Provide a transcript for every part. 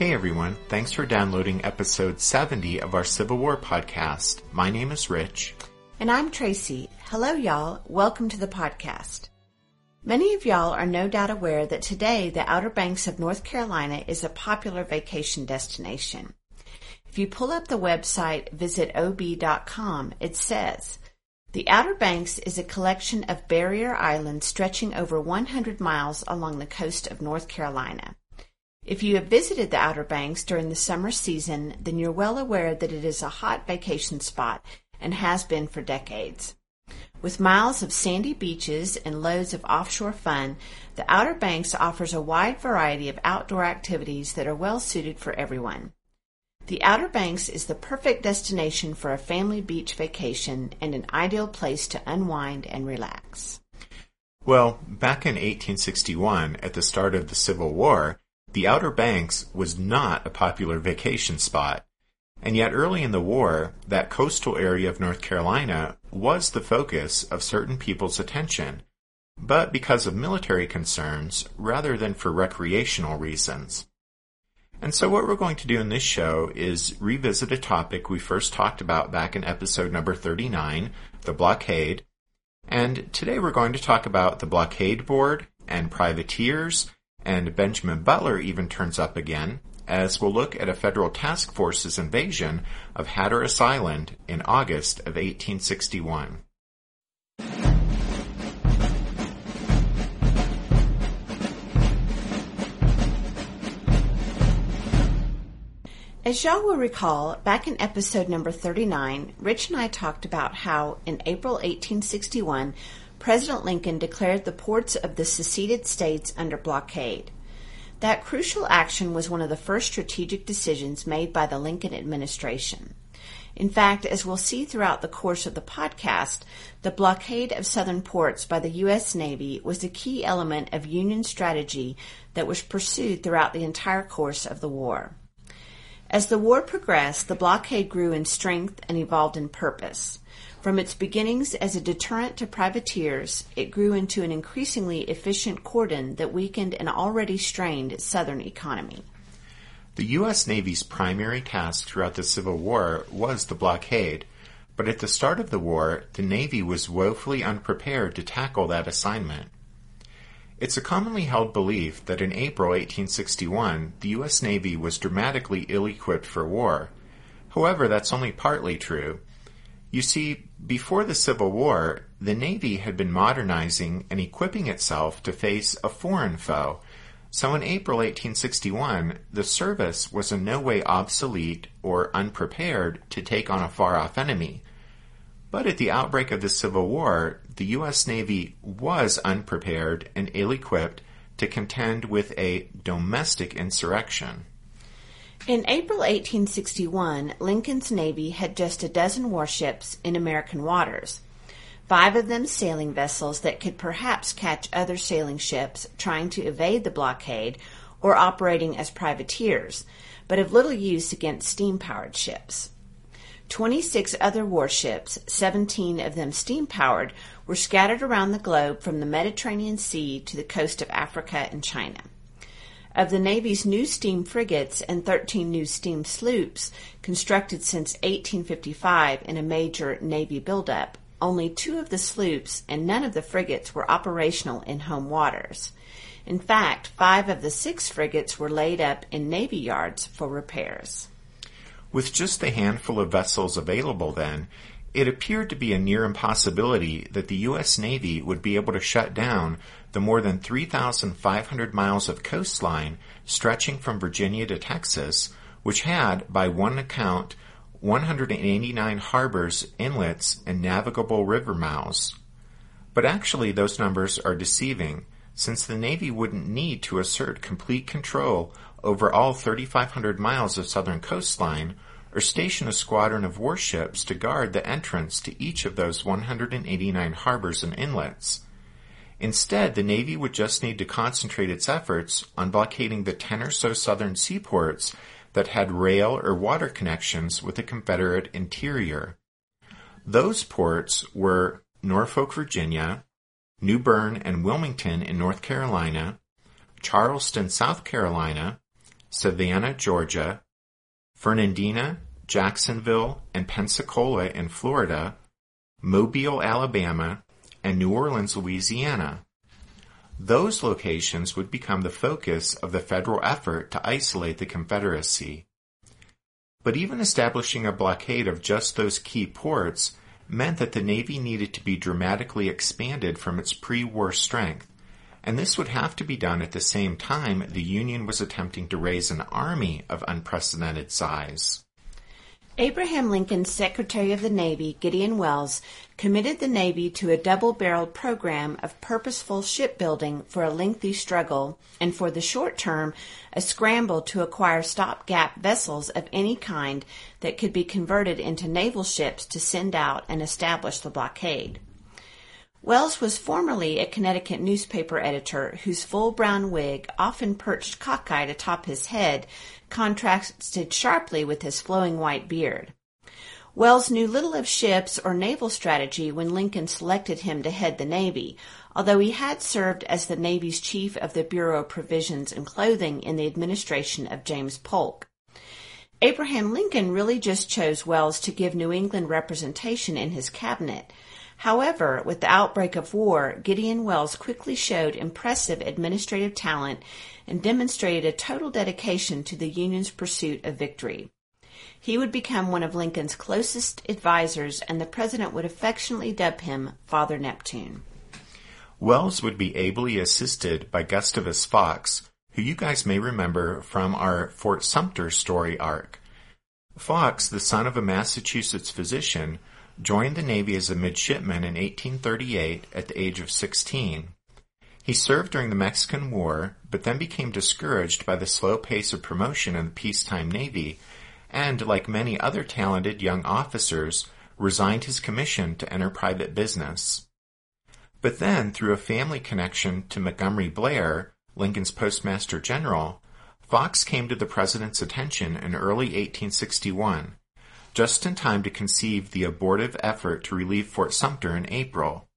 Hey everyone, thanks for downloading episode 70 of our Civil War podcast. My name is Rich. And I'm Tracy. Hello y'all, welcome to the podcast. Many of y'all are no doubt aware that today the Outer Banks of North Carolina is a popular vacation destination. If you pull up the website visitob.com, it says, "The Outer Banks is a collection of barrier islands stretching over 100 miles along the coast of North Carolina." If you have visited the Outer Banks during the summer season, then you're well aware that it is a hot vacation spot and has been for decades. With miles of sandy beaches and loads of offshore fun, the Outer Banks offers a wide variety of outdoor activities that are well suited for everyone. The Outer Banks is the perfect destination for a family beach vacation and an ideal place to unwind and relax. Well, back in 1861, at the start of the Civil War, the Outer Banks was not a popular vacation spot, and yet early in the war, that coastal area of North Carolina was the focus of certain people's attention, but because of military concerns rather than for recreational reasons. And so what we're going to do in this show is revisit a topic we first talked about back in episode number 39, the blockade, and today we're going to talk about the Blockade Board and privateers, and Benjamin Butler even turns up again, as we'll look at a federal task force's invasion of Hatteras Island in August of 1861. As y'all will recall, back in episode number 39, Rich and I talked about how, in April 1861, President Lincoln declared the ports of the seceded states under blockade. That crucial action was one of the first strategic decisions made by the Lincoln administration. In fact, as we'll see throughout the course of the podcast, the blockade of southern ports by the U.S. Navy was a key element of Union strategy that was pursued throughout the entire course of the war. As the war progressed, the blockade grew in strength and evolved in purpose. From its beginnings as a deterrent to privateers, it grew into an increasingly efficient cordon that weakened an already strained southern economy. The U.S. Navy's primary task throughout the Civil War was the blockade, but at the start of the war, the Navy was woefully unprepared to tackle that assignment. It's a commonly held belief that in April 1861, the U.S. Navy was dramatically ill-equipped for war. However, that's only partly true. You see, before the Civil War, the Navy had been modernizing and equipping itself to face a foreign foe, so in April 1861, the service was in no way obsolete or unprepared to take on a far-off enemy. But at the outbreak of the Civil War, the U.S. Navy was unprepared and ill-equipped to contend with a domestic insurrection. In April 1861, Lincoln's Navy had just a dozen warships in American waters, 5 of them sailing vessels that could perhaps catch other sailing ships trying to evade the blockade or operating as privateers, but of little use against steam-powered ships. 26 other warships, 17 of them steam-powered, were scattered around the globe from the Mediterranean Sea to the coast of Africa and China. Of the Navy's new steam frigates and 13 new steam sloops constructed since 1855 in a major Navy buildup, only 2 of the sloops and none of the frigates were operational in home waters. In fact, 5 of the 6 frigates were laid up in Navy yards for repairs. With just the handful of vessels available then, it appeared to be a near impossibility that the U.S. Navy would be able to shut down the more than 3,500 miles of coastline stretching from Virginia to Texas, which had, by one account, 189 harbors, inlets, and navigable river mouths. But actually those numbers are deceiving, since the Navy wouldn't need to assert complete control over all 3,500 miles of southern coastline or station a squadron of warships to guard the entrance to each of those 189 harbors and inlets. Instead, the Navy would just need to concentrate its efforts on blockading the 10 or so southern seaports that had rail or water connections with the Confederate interior. Those ports were Norfolk, Virginia, New Bern and Wilmington in North Carolina, Charleston, South Carolina, Savannah, Georgia, Fernandina, Jacksonville, and Pensacola in Florida, Mobile, Alabama, and New Orleans, Louisiana. Those locations would become the focus of the federal effort to isolate the Confederacy. But even establishing a blockade of just those key ports meant that the Navy needed to be dramatically expanded from its pre-war strength, and this would have to be done at the same time the Union was attempting to raise an army of unprecedented size. Abraham Lincoln's Secretary of the Navy, Gideon Welles, committed the Navy to a double-barreled program of purposeful shipbuilding for a lengthy struggle, and for the short term, a scramble to acquire stopgap vessels of any kind that could be converted into naval ships to send out and establish the blockade. Welles was formerly a Connecticut newspaper editor whose full brown wig, often perched cockeyed atop his head, contrasted sharply with his flowing white beard. Welles knew little of ships or naval strategy when Lincoln selected him to head the Navy, although he had served as the Navy's chief of the Bureau of Provisions and Clothing in the administration of James Polk. Abraham Lincoln really just chose Welles to give New England representation in his cabinet. However, with the outbreak of war, Gideon Welles quickly showed impressive administrative talent and demonstrated a total dedication to the Union's pursuit of victory. He would become one of Lincoln's closest advisors, and the President would affectionately dub him Father Neptune. Welles would be ably assisted by Gustavus Fox, who you guys may remember from our Fort Sumter story arc. Fox, the son of a Massachusetts physician, joined the Navy as a midshipman in 1838 at the age of 16. He served during the Mexican War, but then became discouraged by the slow pace of promotion in the peacetime Navy, and, like many other talented young officers, resigned his commission to enter private business. But then, through a family connection to Montgomery Blair, Lincoln's Postmaster General, Fox came to the President's attention in early 1861, just in time to conceive the abortive effort to relieve Fort Sumter in April.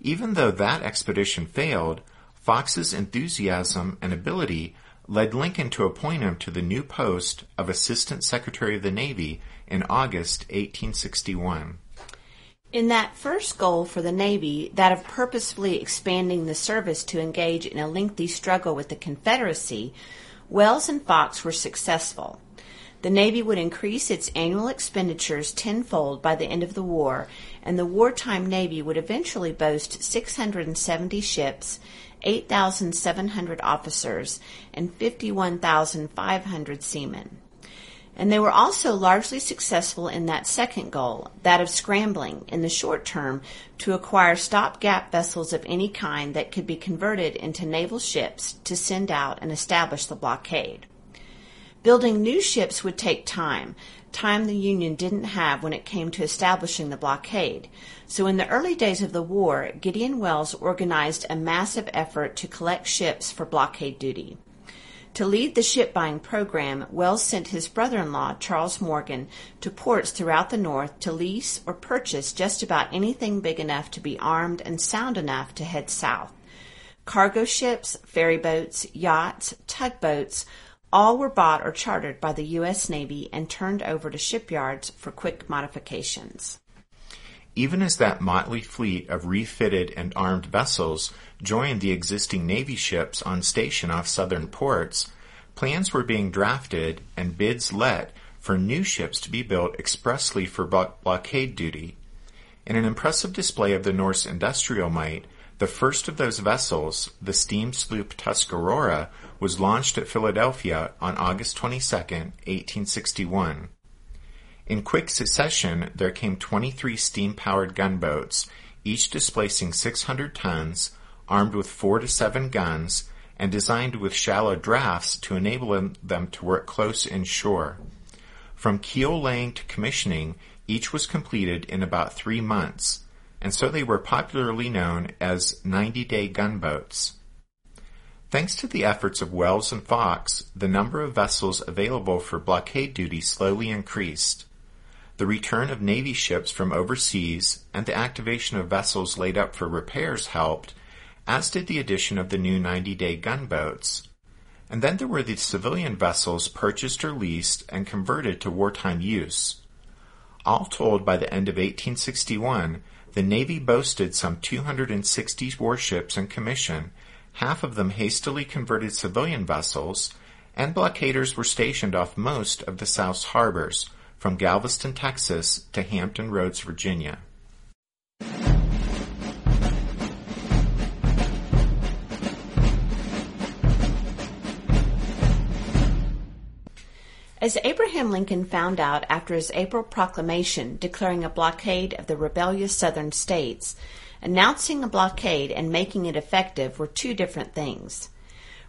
Even though that expedition failed, Fox's enthusiasm and ability led Lincoln to appoint him to the new post of Assistant Secretary of the Navy in August 1861. In that first goal for the Navy, that of purposefully expanding the service to engage in a lengthy struggle with the Confederacy, Welles and Fox were successful. The Navy would increase its annual expenditures tenfold by the end of the war, and the wartime Navy would eventually boast 670 ships, 8,700 officers, and 51,500 seamen. And they were also largely successful in that second goal, that of scrambling, in the short term, to acquire stopgap vessels of any kind that could be converted into naval ships to send out and establish the blockade. Building new ships would take time the Union didn't have when it came to establishing the blockade. So in the early days of the war, Gideon Welles organized a massive effort to collect ships for blockade duty. To lead the ship-buying program, Welles sent his brother-in-law, Charles Morgan, to ports throughout the North to lease or purchase just about anything big enough to be armed and sound enough to head south. Cargo ships, ferryboats, yachts, tugboats, all were bought or chartered by the U.S. Navy and turned over to shipyards for quick modifications. Even as that motley fleet of refitted and armed vessels joined the existing Navy ships on station off southern ports, plans were being drafted and bids let for new ships to be built expressly for blockade duty. In an impressive display of the Norse industrial might, the first of those vessels, the steam sloop Tuscarora, was launched at Philadelphia on August 22, 1861. In quick succession, there came 23 steam-powered gunboats, each displacing 600 tons, armed with 4 to 7 guns, and designed with shallow drafts to enable them to work close inshore. From keel laying to commissioning, each was completed in about 3 months, and so they were popularly known as 90-day gunboats. Thanks to the efforts of Welles and Fox, the number of vessels available for blockade duty slowly increased. The return of Navy ships from overseas and the activation of vessels laid up for repairs helped, as did the addition of the new 90-day gunboats. And then there were the civilian vessels purchased or leased and converted to wartime use. All told, by the end of 1861, the Navy boasted some 260 warships in commission, half of them hastily converted civilian vessels, and blockaders were stationed off most of the South's harbors, from Galveston, Texas, to Hampton Roads, Virginia. As Abraham Lincoln found out after his April proclamation declaring a blockade of the rebellious southern states, announcing a blockade and making it effective were two different things.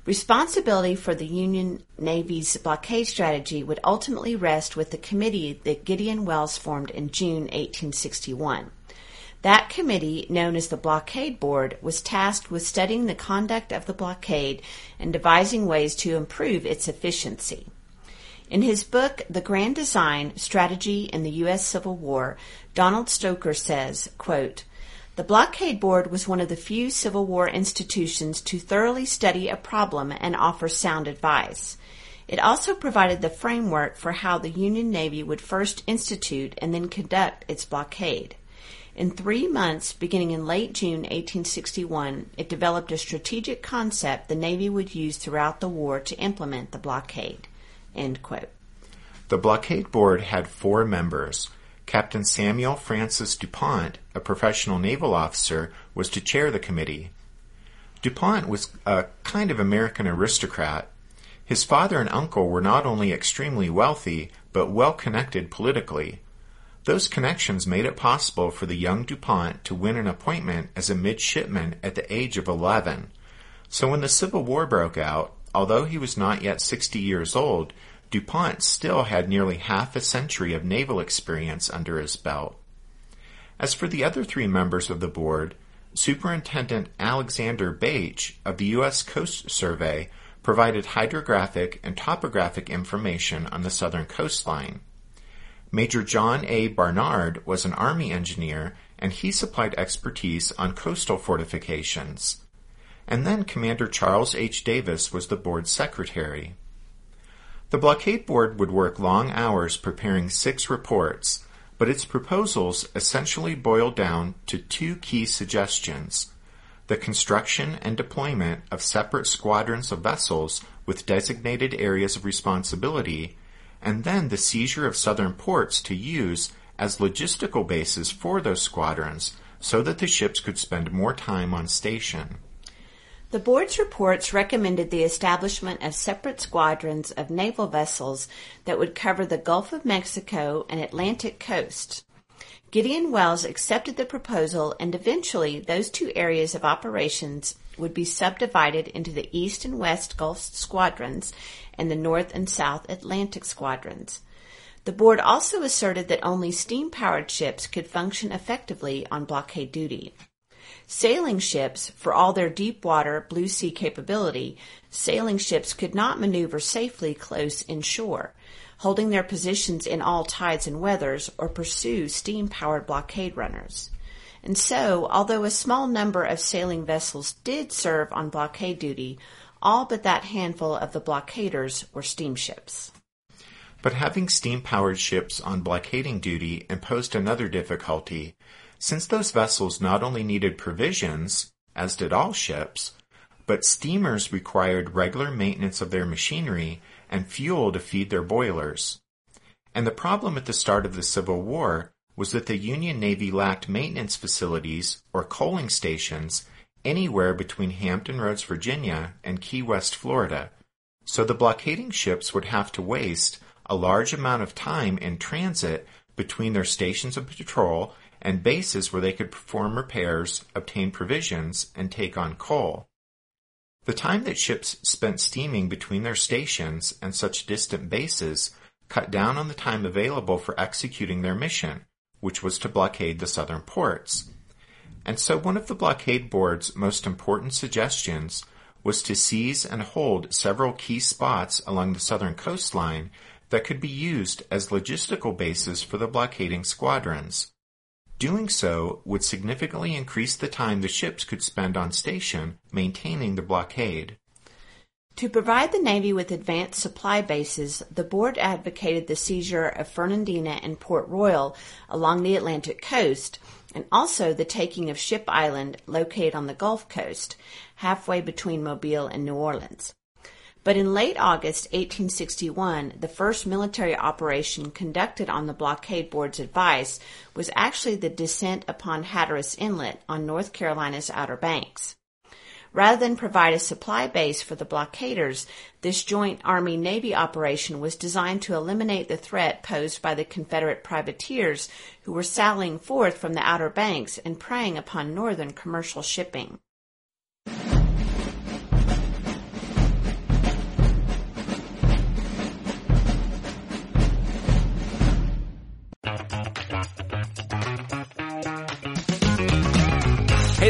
Responsibility for the Union Navy's blockade strategy would ultimately rest with the committee that Gideon Welles formed in June 1861. That committee, known as the Blockade Board, was tasked with studying the conduct of the blockade and devising ways to improve its efficiency. In his book, The Grand Design, Strategy in the U.S. Civil War, Donald Stoker says, quote, "The Blockade Board was one of the few Civil War institutions to thoroughly study a problem and offer sound advice. It also provided the framework for how the Union Navy would first institute and then conduct its blockade. In 3 months, beginning in late June 1861, it developed a strategic concept the Navy would use throughout the war to implement the blockade." End quote. The Blockade Board had 4 members. Captain Samuel Francis DuPont, a professional naval officer, was to chair the committee. DuPont was a kind of American aristocrat. His father and uncle were not only extremely wealthy, but well-connected politically. Those connections made it possible for the young DuPont to win an appointment as a midshipman at the age of 11. So when the Civil War broke out, although he was not yet 60 years old, DuPont still had nearly half a century of naval experience under his belt. As for the other 3 members of the board, Superintendent Alexander Bache of the U.S. Coast Survey provided hydrographic and topographic information on the southern coastline. Major John A. Barnard was an Army engineer, and he supplied expertise on coastal fortifications. And then Commander Charles H. Davis was the board's secretary. The Blockade Board would work long hours preparing 6 reports, but its proposals essentially boiled down to 2 key suggestions: the construction and deployment of separate squadrons of vessels with designated areas of responsibility, and then the seizure of southern ports to use as logistical bases for those squadrons so that the ships could spend more time on station. The board's reports recommended the establishment of separate squadrons of naval vessels that would cover the Gulf of Mexico and Atlantic coasts. Gideon Welles accepted the proposal, and eventually those 2 areas of operations would be subdivided into the East and West Gulf squadrons and the North and South Atlantic squadrons. The board also asserted that only steam-powered ships could function effectively on blockade duty. Sailing ships, for all their deep-water, blue-sea capability, sailing ships could not maneuver safely close inshore, holding their positions in all tides and weathers, or pursue steam-powered blockade runners. And so, although a small number of sailing vessels did serve on blockade duty, all but that handful of the blockaders were steamships. But having steam-powered ships on blockading duty imposed another difficulty. Since those vessels not only needed provisions, as did all ships, but steamers required regular maintenance of their machinery and fuel to feed their boilers. And the problem at the start of the Civil War was that the Union Navy lacked maintenance facilities or coaling stations anywhere between Hampton Roads, Virginia, and Key West, Florida, so the blockading ships would have to waste a large amount of time in transit between their stations of patrol and bases where they could perform repairs, obtain provisions, and take on coal. The time that ships spent steaming between their stations and such distant bases cut down on the time available for executing their mission, which was to blockade the southern ports. And so one of the Blockade Board's most important suggestions was to seize and hold several key spots along the southern coastline that could be used as logistical bases for the blockading squadrons. Doing so would significantly increase the time the ships could spend on station maintaining the blockade. To provide the Navy with advanced supply bases, the board advocated the seizure of Fernandina and Port Royal along the Atlantic coast, and also the taking of Ship Island, located on the Gulf Coast, halfway between Mobile and New Orleans. But in late August 1861, the first military operation conducted on the Blockade Board's advice was actually the descent upon Hatteras Inlet on North Carolina's Outer Banks. Rather than provide a supply base for the blockaders, this joint Army-Navy operation was designed to eliminate the threat posed by the Confederate privateers who were sallying forth from the Outer Banks and preying upon northern commercial shipping. Hey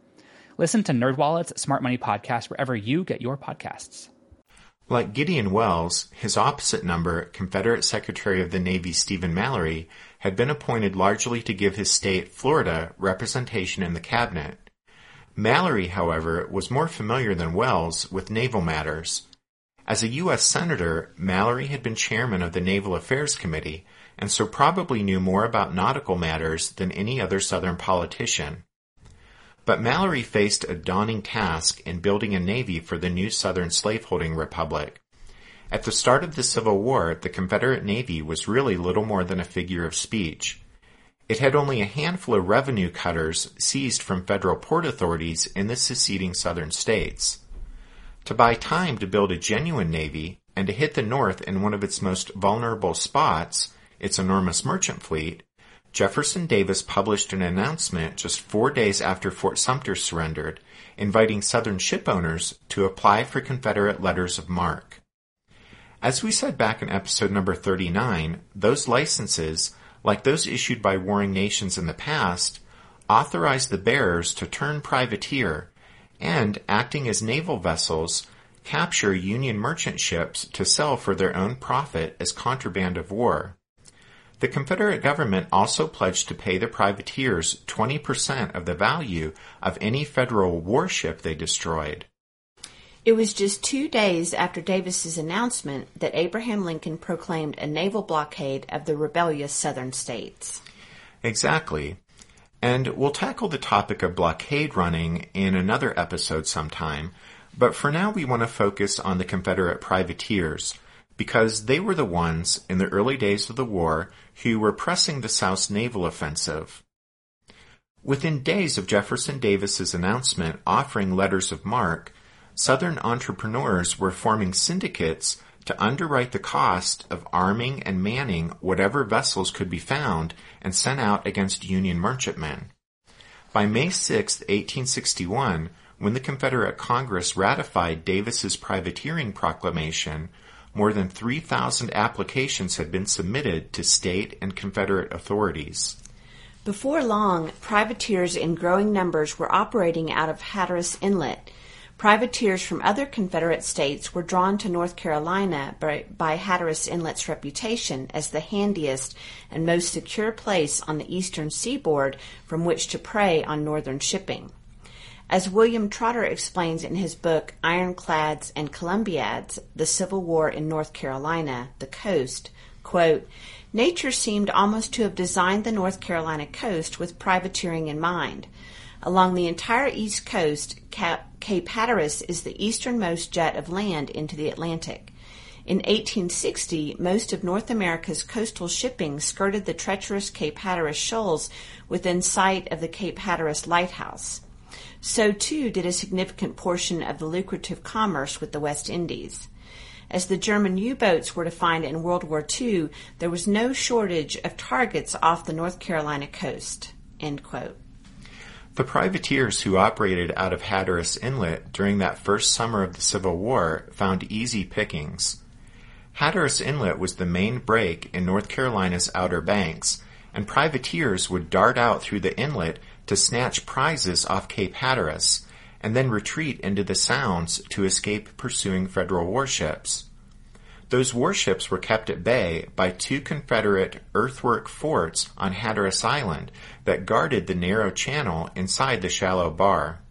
Listen to NerdWallet's Smart Money Podcast wherever you get your podcasts. Like Gideon Welles, his opposite number, Confederate Secretary of the Navy Stephen Mallory, had been appointed largely to give his state, Florida, representation in the cabinet. Mallory, however, was more familiar than Welles with naval matters. As a U.S. Senator, Mallory had been chairman of the Naval Affairs Committee, and so probably knew more about nautical matters than any other Southern politician. But Mallory faced a daunting task in building a navy for the new Southern slaveholding republic. At the start of the Civil War, the Confederate Navy was really little more than a figure of speech. It had only a handful of revenue cutters seized from federal port authorities in the seceding Southern states. To buy time to build a genuine navy and to hit the North in one of its most vulnerable spots, its enormous merchant fleet, Jefferson Davis published an announcement just 4 days after Fort Sumter surrendered, inviting Southern shipowners to apply for Confederate letters of marque. As we said back in episode number 39, those licenses, like those issued by warring nations in the past, authorized the bearers to turn privateer and, acting as naval vessels, capture Union merchant ships to sell for their own profit as contraband of war. The Confederate government also pledged to pay the privateers 20% of the value of any federal warship they destroyed. It was just 2 days after Davis's announcement that Abraham Lincoln proclaimed a naval blockade of the rebellious southern states. Exactly. And we'll tackle the topic of blockade running in another episode sometime, but for now we want to focus on the Confederate privateers, because they were the ones, in the early days of the war, who were pressing the South's naval offensive. Within days of Jefferson Davis's announcement offering letters of marque, Southern entrepreneurs were forming syndicates to underwrite the cost of arming and manning whatever vessels could be found and sent out against Union merchantmen. By May 6, 1861, when the Confederate Congress ratified Davis's privateering proclamation, more than 3,000 applications had been submitted to state and Confederate authorities. Before long, privateers in growing numbers were operating out of Hatteras Inlet. Privateers from other Confederate states were drawn to North Carolina by Hatteras Inlet's reputation as the handiest and most secure place on the eastern seaboard from which to prey on northern shipping. As William Trotter explains in his book Ironclads and Columbiads, The Civil War in North Carolina, The Coast, quote, "Nature seemed almost to have designed the North Carolina coast with privateering in mind. Along the entire east coast, Cape Hatteras is the easternmost jet of land into the Atlantic. In 1860, most of North America's coastal shipping skirted the treacherous Cape Hatteras shoals within sight of the Cape Hatteras lighthouse. So, too, did a significant portion of the lucrative commerce with the West Indies. As the German U-boats were defined in World War II, there was no shortage of targets off the North Carolina coast," end quote. The privateers who operated out of Hatteras Inlet during that first summer of the Civil War found easy pickings. Hatteras Inlet was the main break in North Carolina's Outer Banks, and privateers would dart out through the inlet to snatch prizes off Cape Hatteras, and then retreat into the Sounds to escape pursuing Federal warships. Those warships were kept at bay by two Confederate earthwork forts on Hatteras Island that guarded the narrow channel inside the shallow bar.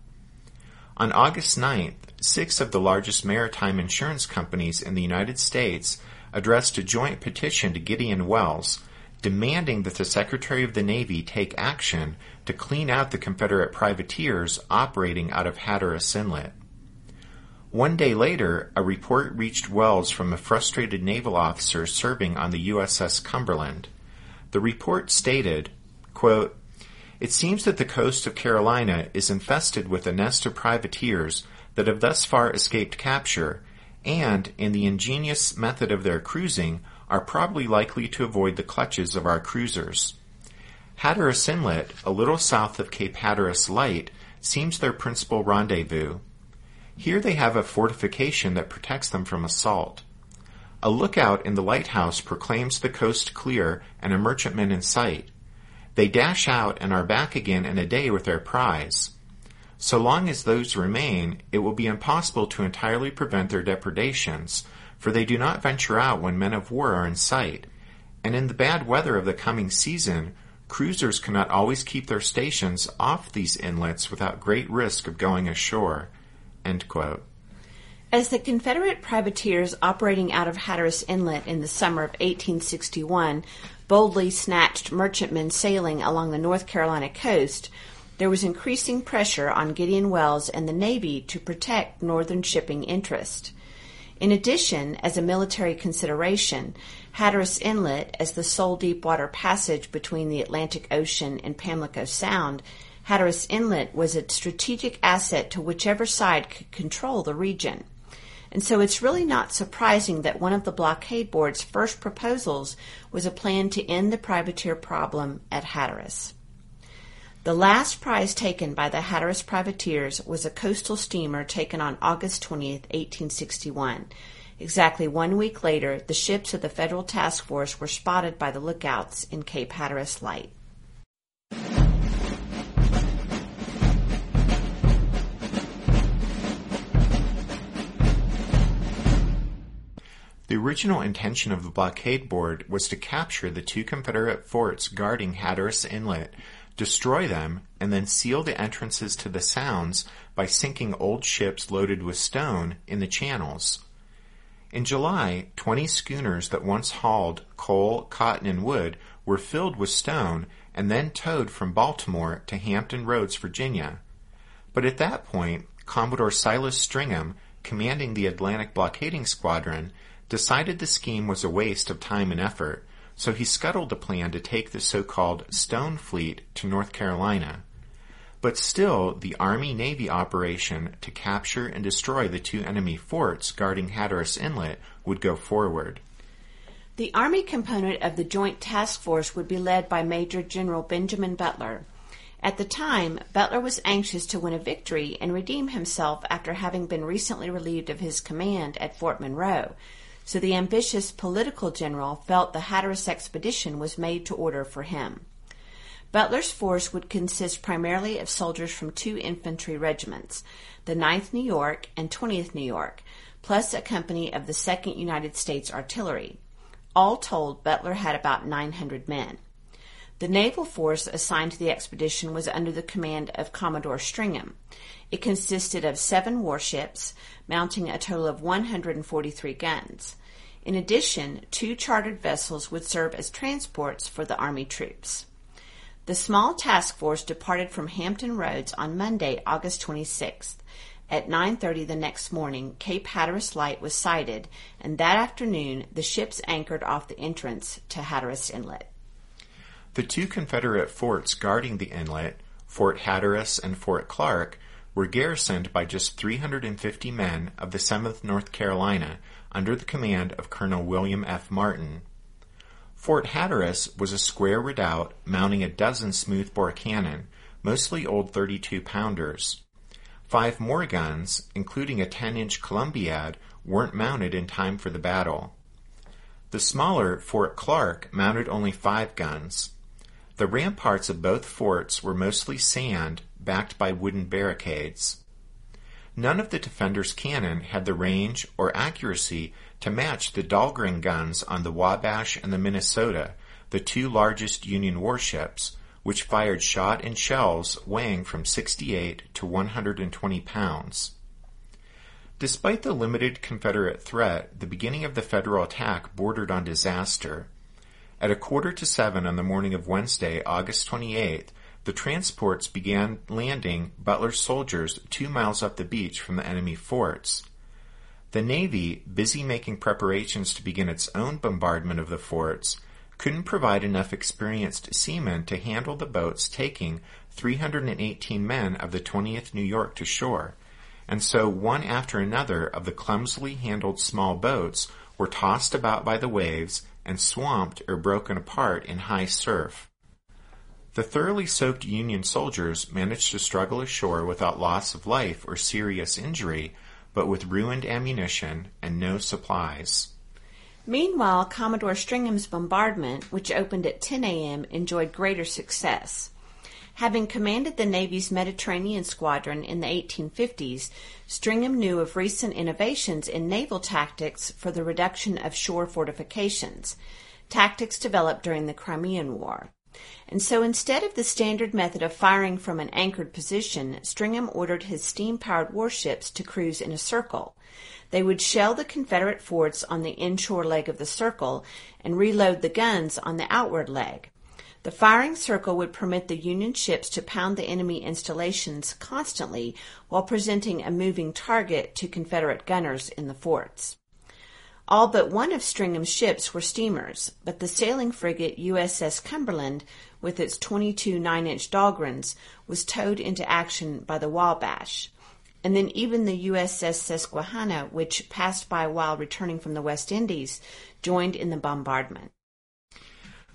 On August 9th, 6 of the largest maritime insurance companies in the United States addressed a joint petition to Gideon Welles, demanding that the Secretary of the Navy take action to clean out the Confederate privateers operating out of Hatteras Inlet. 1 day later, a report reached Welles from a frustrated naval officer serving on the USS Cumberland. The report stated, quote, "It seems that the coast of Carolina is infested with a nest of privateers that have thus far escaped capture, and, in the ingenious method of their cruising, are probably likely to avoid the clutches of our cruisers. Hatteras Inlet, a little south of Cape Hatteras Light, seems their principal rendezvous. Here they have a fortification that protects them from assault. A lookout in the lighthouse proclaims the coast clear and a merchantman in sight. They dash out and are back again in a day with their prize. So long as those remain, it will be impossible to entirely prevent their depredations, for they do not venture out when men of war are in sight, and in the bad weather of the coming season, cruisers cannot always keep their stations off these inlets without great risk of going ashore," end quote. As the Confederate privateers operating out of Hatteras Inlet in the summer of 1861 boldly snatched merchantmen sailing along the North Carolina coast, there was increasing pressure on Gideon Welles and the Navy to protect northern shipping interest. In addition, as a military consideration, Hatteras Inlet, as the sole deep-water passage between the Atlantic Ocean and Pamlico Sound, Hatteras Inlet was a strategic asset to whichever side could control the region. And so it's really not surprising that one of the Blockade Board's first proposals was a plan to end the privateer problem at Hatteras. The last prize taken by the Hatteras privateers was a coastal steamer taken on August 20, 1861. Exactly 1 week later, the ships of the Federal task force were spotted by the lookouts in Cape Hatteras Light. The original intention of the Blockade Board was to capture the two Confederate forts guarding Hatteras Inlet destroy them, and then seal the entrances to the sounds by sinking old ships loaded with stone in the channels. In July, 20 schooners that once hauled coal, cotton, and wood were filled with stone and then towed from Baltimore to Hampton Roads, Virginia. But at that point, Commodore Silas Stringham, commanding the Atlantic Blockading Squadron, decided the scheme was a waste of time and effort, so he scuttled the plan to take the so-called Stone Fleet to North Carolina. But still, the Army-Navy operation to capture and destroy the two enemy forts guarding Hatteras Inlet would go forward. The Army component of the Joint Task Force would be led by Major General Benjamin Butler. At the time, Butler was anxious to win a victory and redeem himself after having been recently relieved of his command at Fort Monroe, so the ambitious political general felt the Hatteras expedition was made to order for him. Butler's force would consist primarily of soldiers from two infantry regiments, the 9th New York and 20th New York, plus a company of the 2nd United States Artillery. All told, Butler had about 900 men. The naval force assigned to the expedition was under the command of Commodore Stringham. It consisted of 7 warships, mounting a total of 143 guns. In addition, 2 chartered vessels would serve as transports for the Army troops. The small task force departed from Hampton Roads on Monday, August 26th. At 9:30 the next morning, Cape Hatteras Light was sighted, and that afternoon the ships anchored off the entrance to Hatteras Inlet. The two Confederate forts guarding the inlet, Fort Hatteras and Fort Clark, were garrisoned by just 350 men of the 7th North Carolina under the command of Colonel William F. Martin. Fort Hatteras was a square redoubt mounting a dozen smoothbore cannon, mostly old 32-pounders. 5 more guns, including a 10-inch Columbiad, weren't mounted in time for the battle. The smaller Fort Clark mounted only 5 guns. The ramparts of both forts were mostly sand, backed by wooden barricades. None of the defenders' cannon had the range or accuracy to match the Dahlgren guns on the Wabash and the Minnesota, the two largest Union warships, which fired shot and shells weighing from 68 to 120 pounds. Despite the limited Confederate threat, the beginning of the Federal attack bordered on disaster. At 6:45 on the morning of Wednesday, August 28th, the transports began landing Butler's soldiers 2 miles up the beach from the enemy forts. The Navy, busy making preparations to begin its own bombardment of the forts, couldn't provide enough experienced seamen to handle the boats taking 318 men of the 20th New York to shore, and so one after another of the clumsily handled small boats were tossed about by the waves and swamped or broken apart in high surf. The thoroughly soaked Union soldiers managed to struggle ashore without loss of life or serious injury, but with ruined ammunition and no supplies. Meanwhile, Commodore Stringham's bombardment, which opened at 10 a.m., enjoyed greater success. Having commanded the Navy's Mediterranean Squadron in the 1850s, Stringham knew of recent innovations in naval tactics for the reduction of shore fortifications, tactics developed during the Crimean War. And so instead of the standard method of firing from an anchored position, Stringham ordered his steam-powered warships to cruise in a circle. They would shell the Confederate forts on the inshore leg of the circle and reload the guns on the outward leg. The firing circle would permit the Union ships to pound the enemy installations constantly while presenting a moving target to Confederate gunners in the forts. All but one of Stringham's ships were steamers, but the sailing frigate USS Cumberland, with its 22 9-inch Dahlgrens, was towed into action by the Wabash. And then even the USS Susquehanna, which passed by while returning from the West Indies, joined in the bombardment.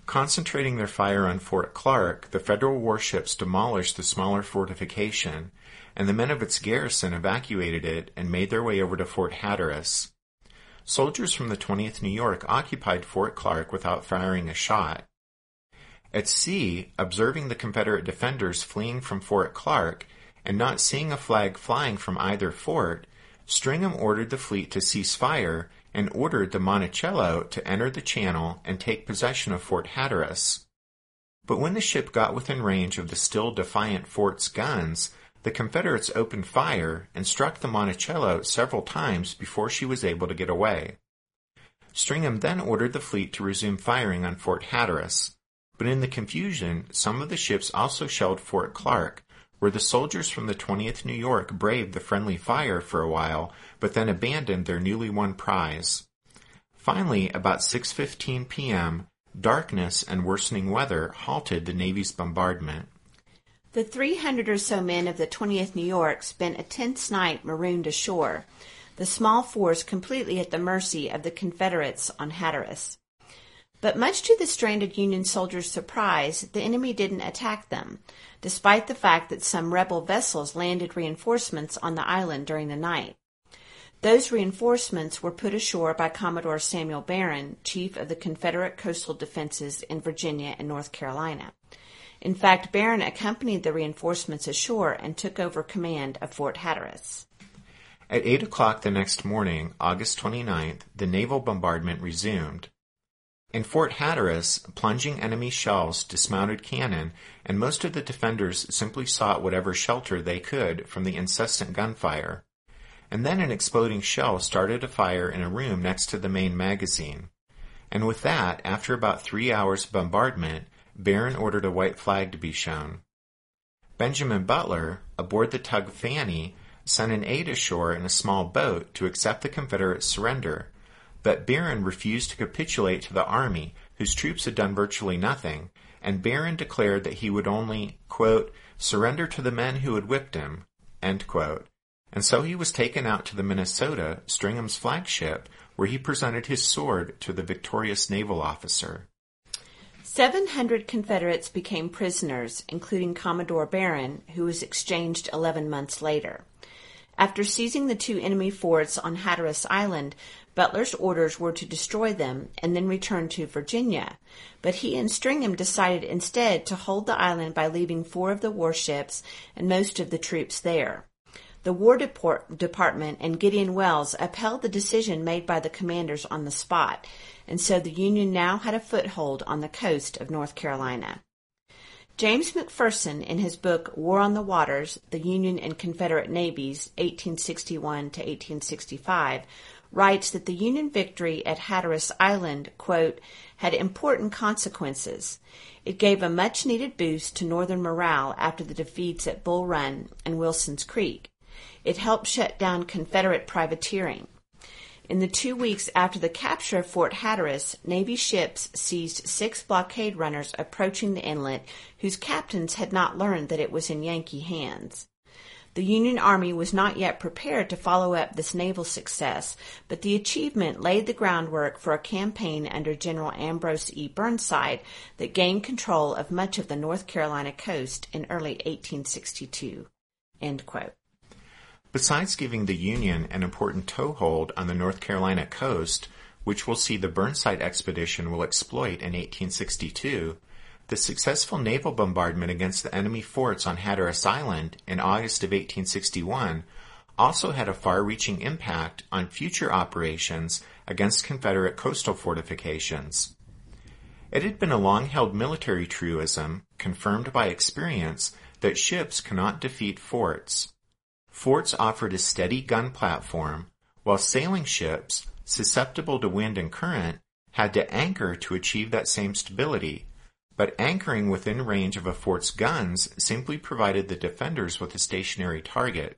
Concentrating their fire on Fort Clark, the Federal warships demolished the smaller fortification, and the men of its garrison evacuated it and made their way over to Fort Hatteras. Soldiers from the 20th New York occupied Fort Clark without firing a shot. At sea, observing the Confederate defenders fleeing from Fort Clark and not seeing a flag flying from either fort, Stringham ordered the fleet to cease fire and ordered the Monticello to enter the channel and take possession of Fort Hatteras. But when the ship got within range of the still defiant fort's guns, the Confederates opened fire and struck the Monticello several times before she was able to get away. Stringham then ordered the fleet to resume firing on Fort Hatteras, but in the confusion some of the ships also shelled Fort Clark, where the soldiers from the 20th New York braved the friendly fire for a while, but then abandoned their newly won prize. Finally, about 6:15 p.m., darkness and worsening weather halted the Navy's bombardment. The 300 or so men of the 20th New York spent a tense night marooned ashore, the small force completely at the mercy of the Confederates on Hatteras. But much to the stranded Union soldiers' surprise, the enemy didn't attack them, despite the fact that some rebel vessels landed reinforcements on the island during the night. Those reinforcements were put ashore by Commodore Samuel Barron, chief of the Confederate coastal defenses in Virginia and North Carolina. In fact, Barron accompanied the reinforcements ashore and took over command of Fort Hatteras. At 8 o'clock the next morning, August 29th, the naval bombardment resumed. In Fort Hatteras, plunging enemy shells dismounted cannon, and most of the defenders simply sought whatever shelter they could from the incessant gunfire. And then an exploding shell started a fire in a room next to the main magazine. And with that, after about 3 hours' bombardment, Barron ordered a white flag to be shown. Benjamin Butler, aboard the tug Fanny, sent an aide ashore in a small boat to accept the Confederate surrender, but Barron refused to capitulate to the army, whose troops had done virtually nothing, and Barron declared that he would only, quote, surrender to the men who had whipped him, end quote. And so he was taken out to the Minnesota, Stringham's flagship, where he presented his sword to the victorious naval officer. 700 Confederates became prisoners, including Commodore Barron, who was exchanged 11 months later. After seizing the two enemy forts on Hatteras Island, Butler's orders were to destroy them and then return to Virginia, but he and Stringham decided instead to hold the island by leaving 4 of the warships and most of the troops there. The War Department and Gideon Welles upheld the decision made by the commanders on the spot, and so the Union now had a foothold on the coast of North Carolina. James McPherson, in his book War on the Waters, The Union and Confederate Navies, 1861 to 1865, writes that the Union victory at Hatteras Island, quote, had important consequences. It gave a much-needed boost to Northern morale after the defeats at Bull Run and Wilson's Creek. It helped shut down Confederate privateering. In the 2 weeks after the capture of Fort Hatteras, Navy ships seized 6 blockade runners approaching the inlet whose captains had not learned that it was in Yankee hands. The Union Army was not yet prepared to follow up this naval success, but the achievement laid the groundwork for a campaign under General Ambrose E. Burnside that gained control of much of the North Carolina coast in early 1862. End quote. Besides giving the Union an important toehold on the North Carolina coast, which we'll see the Burnside expedition will exploit in 1862, the successful naval bombardment against the enemy forts on Hatteras Island in August of 1861 also had a far-reaching impact on future operations against Confederate coastal fortifications. It had been a long-held military truism, confirmed by experience, that ships cannot defeat forts. Forts offered a steady gun platform, while sailing ships, susceptible to wind and current, had to anchor to achieve that same stability, but anchoring within range of a fort's guns simply provided the defenders with a stationary target.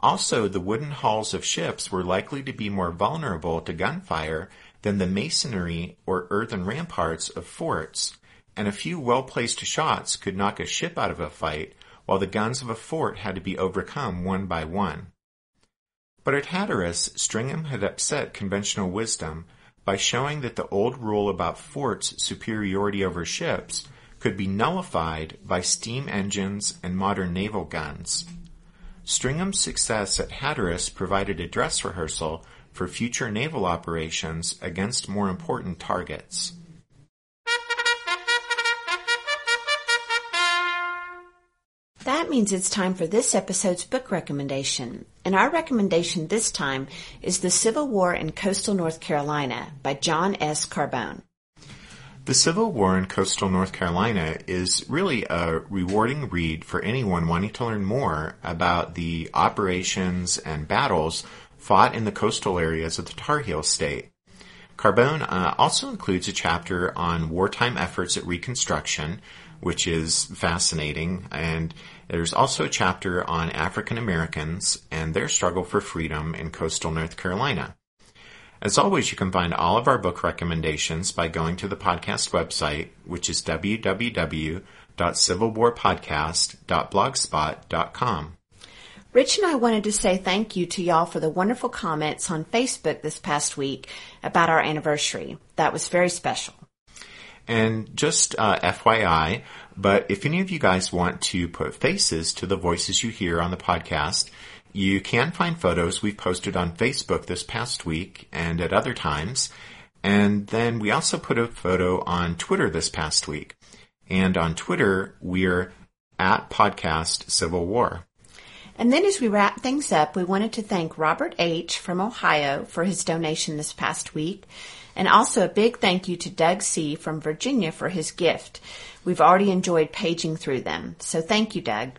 Also, the wooden hulls of ships were likely to be more vulnerable to gunfire than the masonry or earthen ramparts of forts, and a few well-placed shots could knock a ship out of a fight, while the guns of a fort had to be overcome one by one. But at Hatteras, Stringham had upset conventional wisdom by showing that the old rule about forts' superiority over ships could be nullified by steam engines and modern naval guns. Stringham's success at Hatteras provided a dress rehearsal for future naval operations against more important targets. That means it's time for this episode's book recommendation, and our recommendation this time is The Civil War in Coastal North Carolina by John S. Carbone. The Civil War in coastal North Carolina is really a rewarding read for anyone wanting to learn more about the operations and battles fought in the coastal areas of the Tar Heel state. Carbone also includes a chapter on wartime efforts at Reconstruction, which is fascinating, and there's also a chapter on African Americans and their struggle for freedom in coastal North Carolina. As always, you can find all of our book recommendations by going to the podcast website, which is www.civilwarpodcast.blogspot.com. Rich and I wanted to say thank you to y'all for the wonderful comments on Facebook this past week about our anniversary. That was very special. And just FYI, but if any of you guys want to put faces to the voices you hear on the podcast, you can find photos we've posted on Facebook this past week and at other times. And then we also put a photo on Twitter this past week. And on Twitter, we're at Podcast Civil War. And then as we wrap things up, we wanted to thank Robert H. from Ohio for his donation this past week. And also a big thank you to Doug C. from Virginia for his gift. We've already enjoyed paging through them. So thank you, Doug.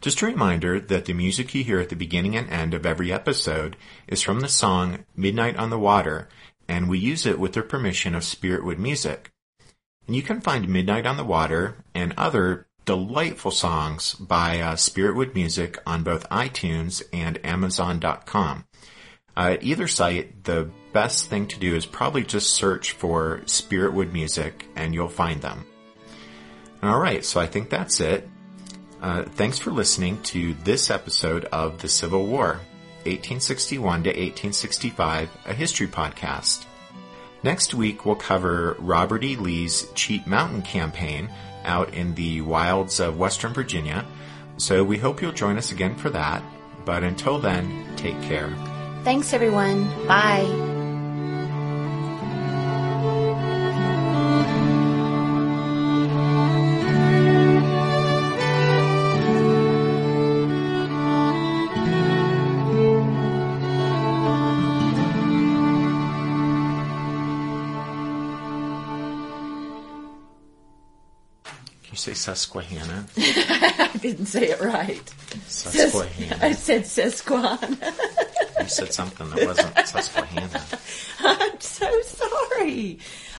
Just a reminder that the music you hear at the beginning and end of every episode is from the song Midnight on the Water, and we use it with the permission of Spiritwood Music. And you can find Midnight on the Water and other delightful songs by Spiritwood Music on both iTunes and Amazon.com. At either site, the best thing to do is probably just search for Spiritwood Music, and you'll find them. All right, so I think that's it. Thanks for listening to this episode of The Civil War, 1861 to 1865, a history podcast. Next week, we'll cover Robert E. Lee's Cheat Mountain Campaign out in the wilds of Western Virginia, so we hope you'll join us again for that. But until then, take care. Thanks, everyone. Bye. Susquehanna. I didn't say it right. Susquehanna. I said Susquehanna. You said something that wasn't Susquehanna. I'm so sorry.